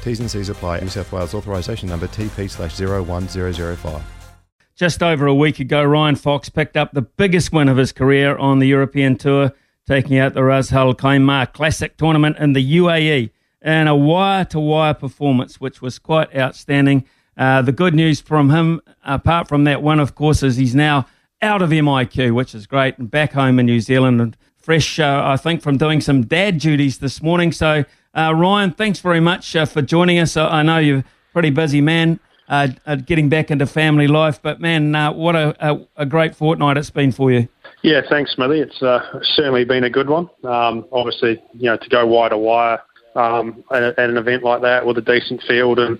T's and C's apply. New South Wales authorisation number TP/01005. Just over a week ago, Ryan Fox picked up the biggest win of his career on the European Tour, taking out the Ras Al Khaimah Classic tournament in the UAE in a wire-to-wire performance, which was quite outstanding. The good news from him, apart from that one, of course, is he's now out of MIQ, which is great, and back home in New Zealand, and fresh, I think, from doing some dad duties this morning. So, Ryan, thanks very much for joining us. I know you're a pretty busy man getting back into family life, but, man, what a great fortnight it's been for you. Yeah, thanks, Smithy. It's certainly been a good one. Obviously, you know, to go wire to wire at an event like that with a decent field and,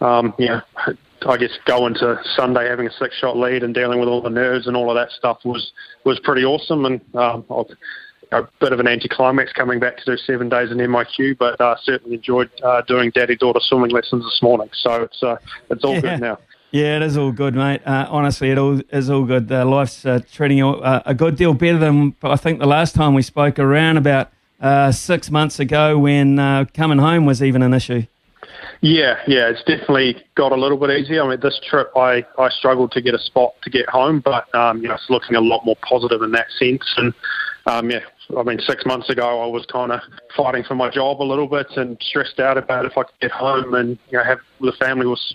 I guess going to Sunday having a six-shot lead and dealing with all the nerves and all of that stuff was pretty awesome. And a bit of an anticlimax coming back to do 7 days in MIQ, but certainly enjoyed doing daddy-daughter swimming lessons this morning. So it's all good now. Yeah, it is all good, mate. Honestly, it is all good. Life's treating you a good deal better than I think the last time we spoke, around about 6 months ago, when coming home was even an issue. Yeah, it's definitely got a little bit easier. I mean, this trip I struggled to get a spot to get home, but it's looking a lot more positive in that sense. And 6 months ago I was kind of fighting for my job a little bit and stressed out about if I could get home, and the family was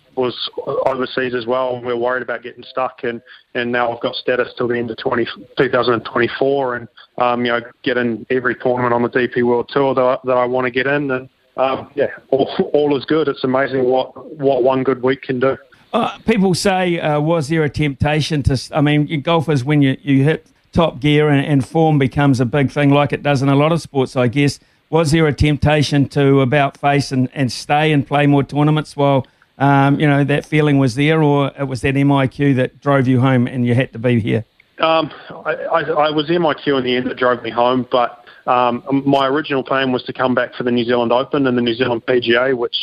overseas as well, and we were worried about getting stuck. And now I've got status till the end of 2024, and get in every tournament on the DP World Tour that I want to get in. And all is good. It's amazing what one good week can do. People say, was there a temptation to? I mean, golfers, when you hit top gear and form becomes a big thing, like it does in a lot of sports, I guess. Was there a temptation to about face and stay and play more tournaments while that feeling was there, or it was that MIQ that drove you home and you had to be here? I was MIQ in the end that drove me home, but. My original plan was to come back for the New Zealand Open and the New Zealand PGA, which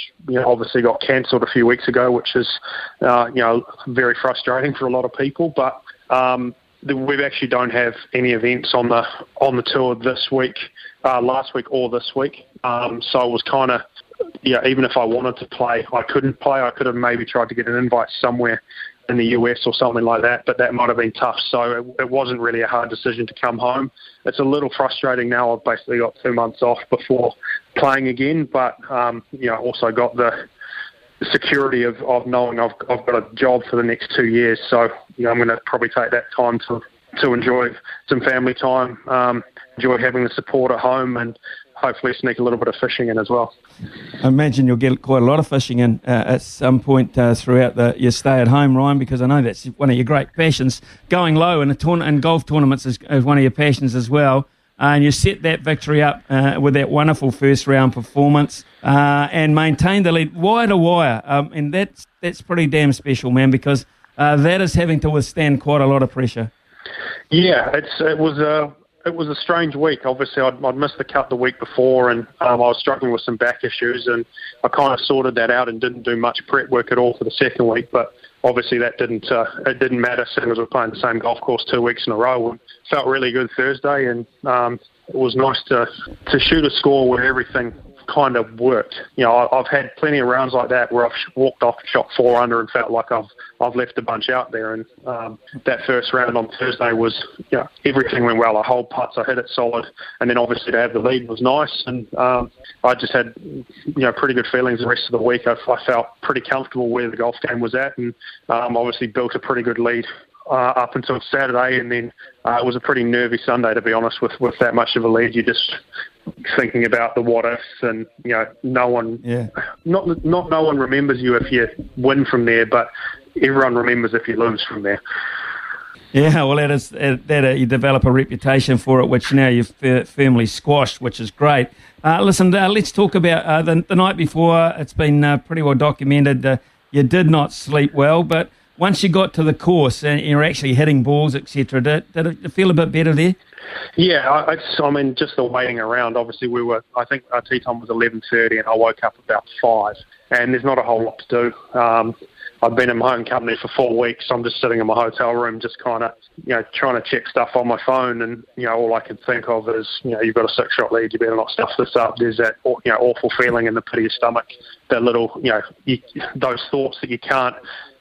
obviously got cancelled a few weeks ago, which is very frustrating for a lot of people. But we actually don't have any events on the tour this week, last week or this week. So I was kind of even if I wanted to play, I couldn't play. I could have maybe tried to get an invite somewhere in the US or something like that, but that might have been tough. So it wasn't really a hard decision to come home. It's a little frustrating now. I've basically got 2 months off before playing again, but also got the security of knowing I've got a job for the next 2 years. So I'm going to probably take that time to enjoy some family time, enjoy having the support at home, and hopefully sneak a little bit of fishing in as well. I imagine you'll get quite a lot of fishing in at some point throughout your stay at home, Ryan, because I know that's one of your great passions. Going low in golf tournaments is one of your passions as well. And you set that victory up with that wonderful first-round performance and maintained the lead wire to wire. And that's pretty damn special, man, because that is having to withstand quite a lot of pressure. Yeah, it was a strange week. Obviously, I'd missed the cut the week before, and I was struggling with some back issues, and I kind of sorted that out and didn't do much prep work at all for the second week. But obviously, that didn't matter, seeing as we're playing the same golf course 2 weeks in a row. It felt really good Thursday, and it was nice to shoot a score where everything kind of worked. I've had plenty of rounds like that where I've walked off, shot 4 under, and felt like I've left a bunch out there. And that first round on Thursday was, everything went well. I holed putts, I hit it solid, and then obviously to have the lead was nice. And I just had, pretty good feelings the rest of the week. I felt pretty comfortable where the golf game was at, and obviously built a pretty good lead up until Saturday, and then it was a pretty nervy Sunday, to be honest, with that much of a lead. You're just thinking about the what ifs, and no one remembers you if you win from there, but everyone remembers if you lose from there. Yeah, well, that is that you develop a reputation for it, which now you've firmly squashed, which is great. Listen, let's talk about the night before. It's been pretty well documented. you did not sleep well, but once you got to the course and you're actually hitting balls, etc., did it feel a bit better there? Yeah, I mean, just the waiting around. Obviously, we were. I think our tee time was 11:30, and I woke up about 5. And there's not a whole lot to do. I've been in my own company for 4 weeks. So I'm just sitting in my hotel room, just kind of, you know, trying to check stuff on my phone. And, you know, all I could think of is, you know, you've got a 6-shot lead. You better not stuff this up. There's that, you know, awful feeling in the pit of your stomach, that little, you know, those thoughts that you can't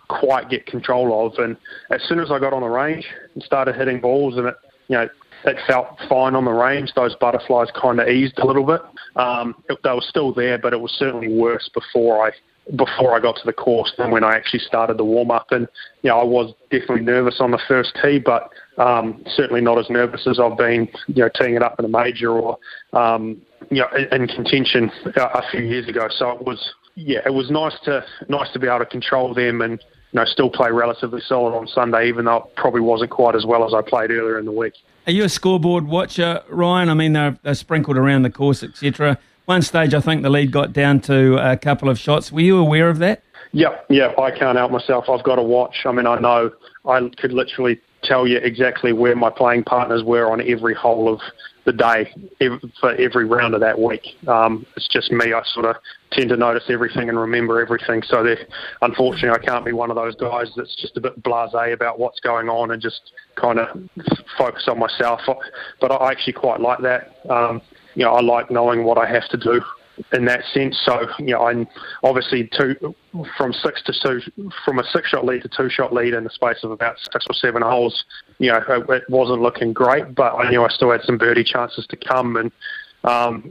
quite get control of. And as soon as I got on the range and started hitting balls, and it, you know, it felt fine on the range. Those butterflies kind of eased a little bit. They were still there, but it was certainly worse before I got to the course than when I actually started the warm-up. And, you know, I was definitely nervous on the first tee, but certainly not as nervous as I've been, you know, teeing it up in a major or, you know, in contention a few years ago. So it was, yeah, it was nice to be able to control them and, you know, still play relatively solid on Sunday, even though it probably wasn't quite as well as I played earlier in the week. Are you a scoreboard watcher, Ryan? I mean, they're sprinkled around the course, etc. One stage, I think the lead got down to a couple of shots. Were you aware of that? Yeah, I can't help myself. I've got to watch. I mean, I know I could literally tell you exactly where my playing partners were on every hole of the day for every round of that week. It's just me. I sort of tend to notice everything and remember everything. So unfortunately, I can't be one of those guys that's just a bit blasé about what's going on and just kind of focus on myself. But I actually quite like that. You know, I like knowing what I have to do in that sense. So, you know, I'm obviously from a 6-shot lead to 2-shot lead in the space of about 6 or 7 holes, you know, it wasn't looking great, but I knew I still had some birdie chances to come. And,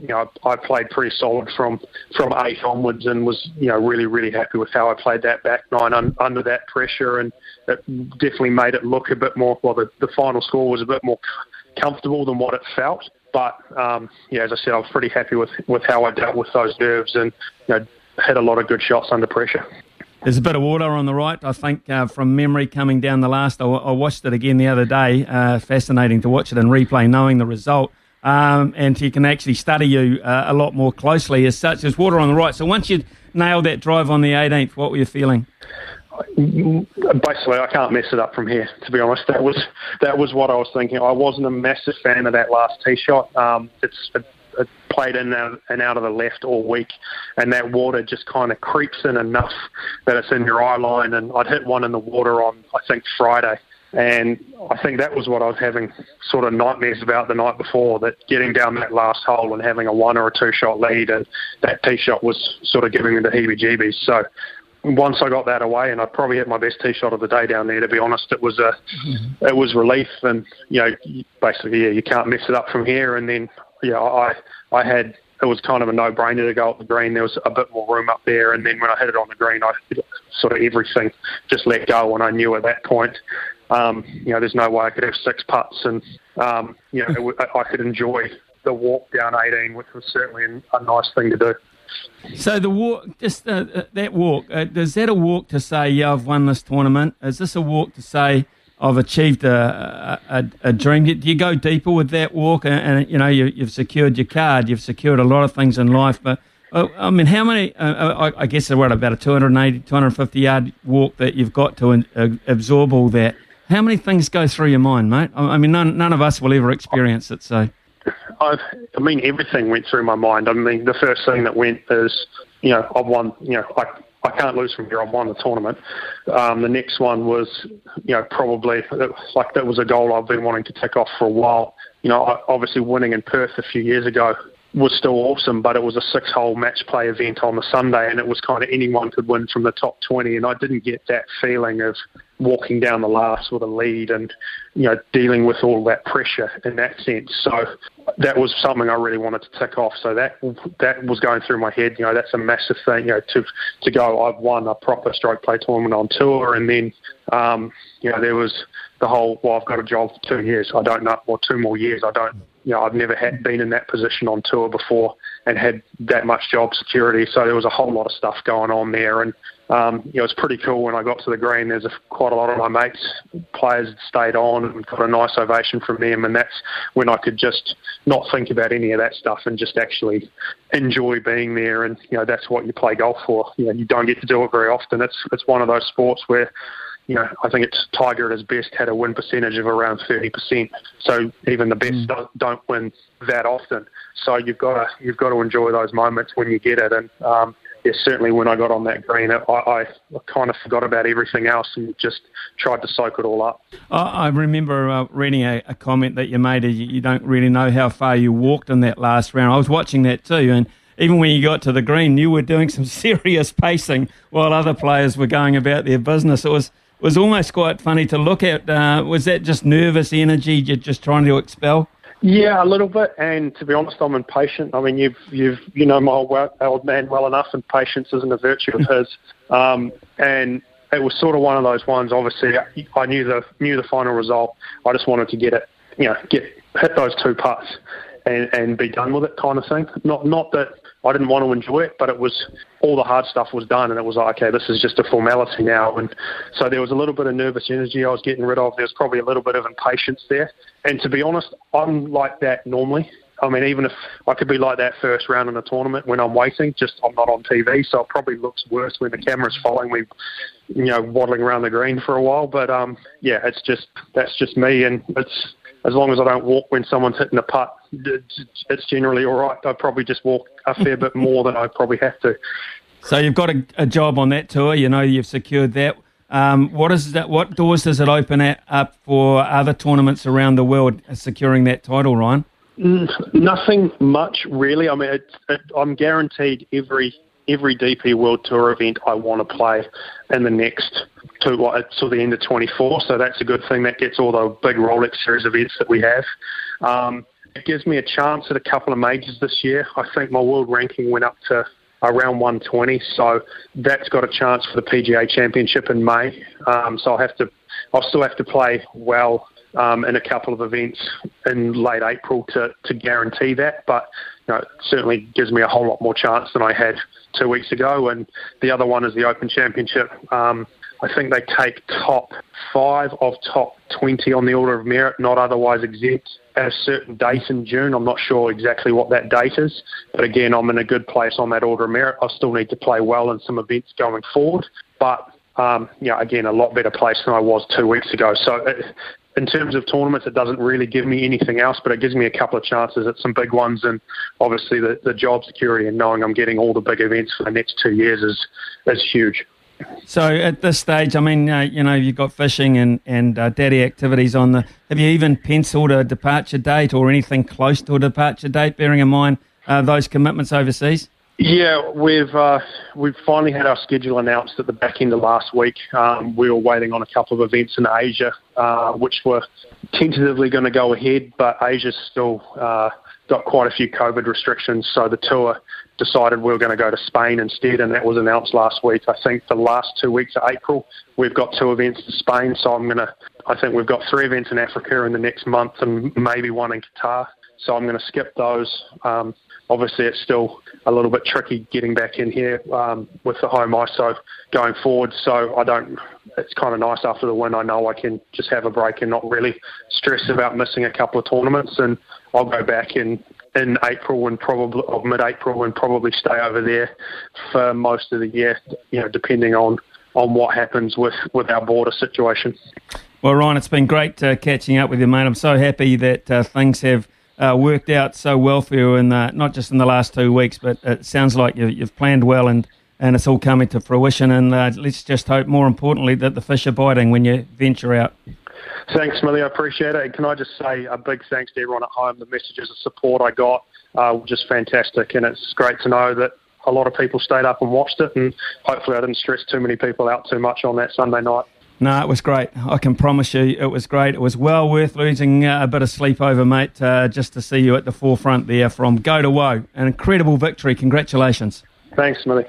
you know, I played pretty solid from 8 onwards and was, you know, really, really happy with how I played that back 9 under that pressure. And it definitely made it look a bit more, well, the final score was a bit more comfortable than what it felt. But, yeah, as I said, I was pretty happy with how I dealt with those nerves and, you know, had a lot of good shots under pressure. There's a bit of water on the right, I think, from memory coming down the last. I watched it again the other day. Fascinating to watch it in replay, knowing the result. And he can actually study you a lot more closely as such. There's water on the right. So once you nailed that drive on the 18th, what were you feeling? Basically, I can't mess it up from here, to be honest. That was what I was thinking. I wasn't a massive fan of that last tee shot. It played in and out of the left all week, and that water just kind of creeps in enough that it's in your eye line. And I'd hit one in the water on, I think, Friday, and I think that was what I was having sort of nightmares about the night before, that getting down that last hole and having a 1 or a 2-shot lead, and that tee shot was sort of giving me the heebie-jeebies. So once I got that away, and I probably hit my best tee shot of the day down there, to be honest, it was relief. And, you know, basically, yeah, you can't mess it up from here. And then, yeah, it was kind of a no-brainer to go up the green. There was a bit more room up there. And then when I hit it on the green, I sort of everything just let go. And I knew at that point, you know, there's no way I could have 6 putts. And, you know, I could enjoy the walk down 18, which was certainly a nice thing to do. So the walk, just that walk, is that a walk to say, yeah, I've won this tournament? Is this a walk to say I've achieved a dream? Do you go deeper with that walk and you know, you've secured your card, you've secured a lot of things in life, but, I mean, how many, I guess we're at about a 280, 250-yard walk that you've got to absorb all that. How many things go through your mind, mate? I mean, none of us will ever experience it, so... I mean, everything went through my mind. I mean, the first thing that went is, you know, I've won, you know, I can't lose from here. I've won the tournament. The next one was, you know, probably, like, that was a goal I've been wanting to tick off for a while. You know, obviously winning in Perth a few years ago was still awesome, but it was a 6-hole match play event on the Sunday, and it was kind of anyone could win from the top 20, and I didn't get that feeling of walking down the last with a lead and, you know, dealing with all that pressure in that sense. So that was something I really wanted to tick off. So that was going through my head. You know, that's a massive thing, you know, to go, I've won a proper stroke play tournament on tour. And then, you know, there was the whole, well, I've got a job for 2 years. I don't know, or 2 more years. I don't, you know, I've never had been in that position on tour before and had that much job security. So there was a whole lot of stuff going on there. And It was pretty cool when I got to the green. There's quite a lot of my mates, players stayed on and got a nice ovation from them, and that's when I could just not think about any of that stuff and just actually enjoy being there. And, that's what you play golf for. You don't get to do it very often. It's one of those sports where, I think it's Tiger at his best had a win percentage of around 30%. So even the best don't win that often. So you've got to enjoy those moments when you get it. And certainly when I got on that green, I kind of forgot about everything else and just tried to soak it all up. I remember reading a comment that you made. You don't really know how far you walked in that last round. I was watching that too, and even when you got to the green, you were doing some serious pacing while other players were going about their business. It was almost quite funny to look at. Was that just nervous energy you're just trying to expel? Yeah, a little bit. And to be honest, I'm impatient. I mean, you know my old man well enough, and patience isn't a virtue of his. And it was sort of one of those ones. Obviously, I knew the final result. I just wanted to get it, hit those two putts and be done with it, kind of thing. Not that I didn't want to enjoy it, but it was all the hard stuff was done, and it was like, okay, this is just a formality now. And so there was a little bit of nervous energy I was getting rid of. There was probably a little bit of impatience there. And to be honest, I'm like that normally. I mean, even if I could be like that first round in a tournament when I'm waiting, just I'm not on TV, so it probably looks worse when the camera's following me, waddling around the green for a while. But it's just that's just me, and it's as long as I don't walk when someone's hitting a putt, it's generally all right. I probably just walk a fair bit more than I probably have to. So you've got a job on that tour, you've secured that. What doors does it open up for other tournaments around the world securing that title, Ryan? Nothing much, really. I mean, I'm guaranteed every DP World Tour event I want to play in the next till the end of 24, so that's a good thing. That gets all the big Rolex series events that we have. It gives me a chance at a couple of majors this year. I think my world ranking went up to around 120, so that's got a chance for the PGA Championship in May. So I'll still have to play well in a couple of events in late April to guarantee that, but it certainly gives me a whole lot more chance than I had 2 weeks ago. And the other one is the Open Championship. I think they take top 5 of top 20 on the order of merit, not otherwise exempt, at a certain date in June. I'm not sure exactly what that date is, but again, I'm in a good place on that order of merit. I still need to play well in some events going forward, but again, a lot better place than I was 2 weeks ago. So in terms of tournaments, it doesn't really give me anything else, but it gives me a couple of chances at some big ones, and obviously the job security and knowing I'm getting all the big events for the next 2 years is huge. So at this stage, I mean, you've got fishing and daddy activities on the... Have you even penciled a departure date or anything close to a departure date, bearing in mind those commitments overseas? Yeah, we've finally had our schedule announced at the back end of last week. We were waiting on a couple of events in Asia, which were tentatively going to go ahead, but Asia's still got quite a few COVID restrictions, so the tour decided we were going to go to Spain instead, and that was announced last week. I think the last 2 weeks of April, we've got 2 events in Spain, so I think we've got 3 events in Africa in the next month and maybe one in Qatar. So I'm going to skip those. Obviously, it's still a little bit tricky getting back in here with the home ISO going forward. So it's kind of nice after the win. I know I can just have a break and not really stress about missing a couple of tournaments. And I'll go back in April or mid-April and probably stay over there for most of the year, depending on what happens with our border situation. Well, Ryan, it's been great catching up with you, mate. I'm so happy that things have worked out so well for you, and not just in the last 2 weeks, but it sounds like you've planned well and it's all coming to fruition. And let's just hope, more importantly, that the fish are biting when you venture out. Thanks, Millie. I appreciate it. And can I just say a big thanks to everyone at home. The messages of support I got were just fantastic, and it's great to know that a lot of people stayed up and watched it, and hopefully I didn't stress too many people out too much on that Sunday night. No, it was great. I can promise you it was great. It was well worth losing a bit of sleep over, mate, just to see you at the forefront there from go to woe. An incredible victory. Congratulations. Thanks, Millie.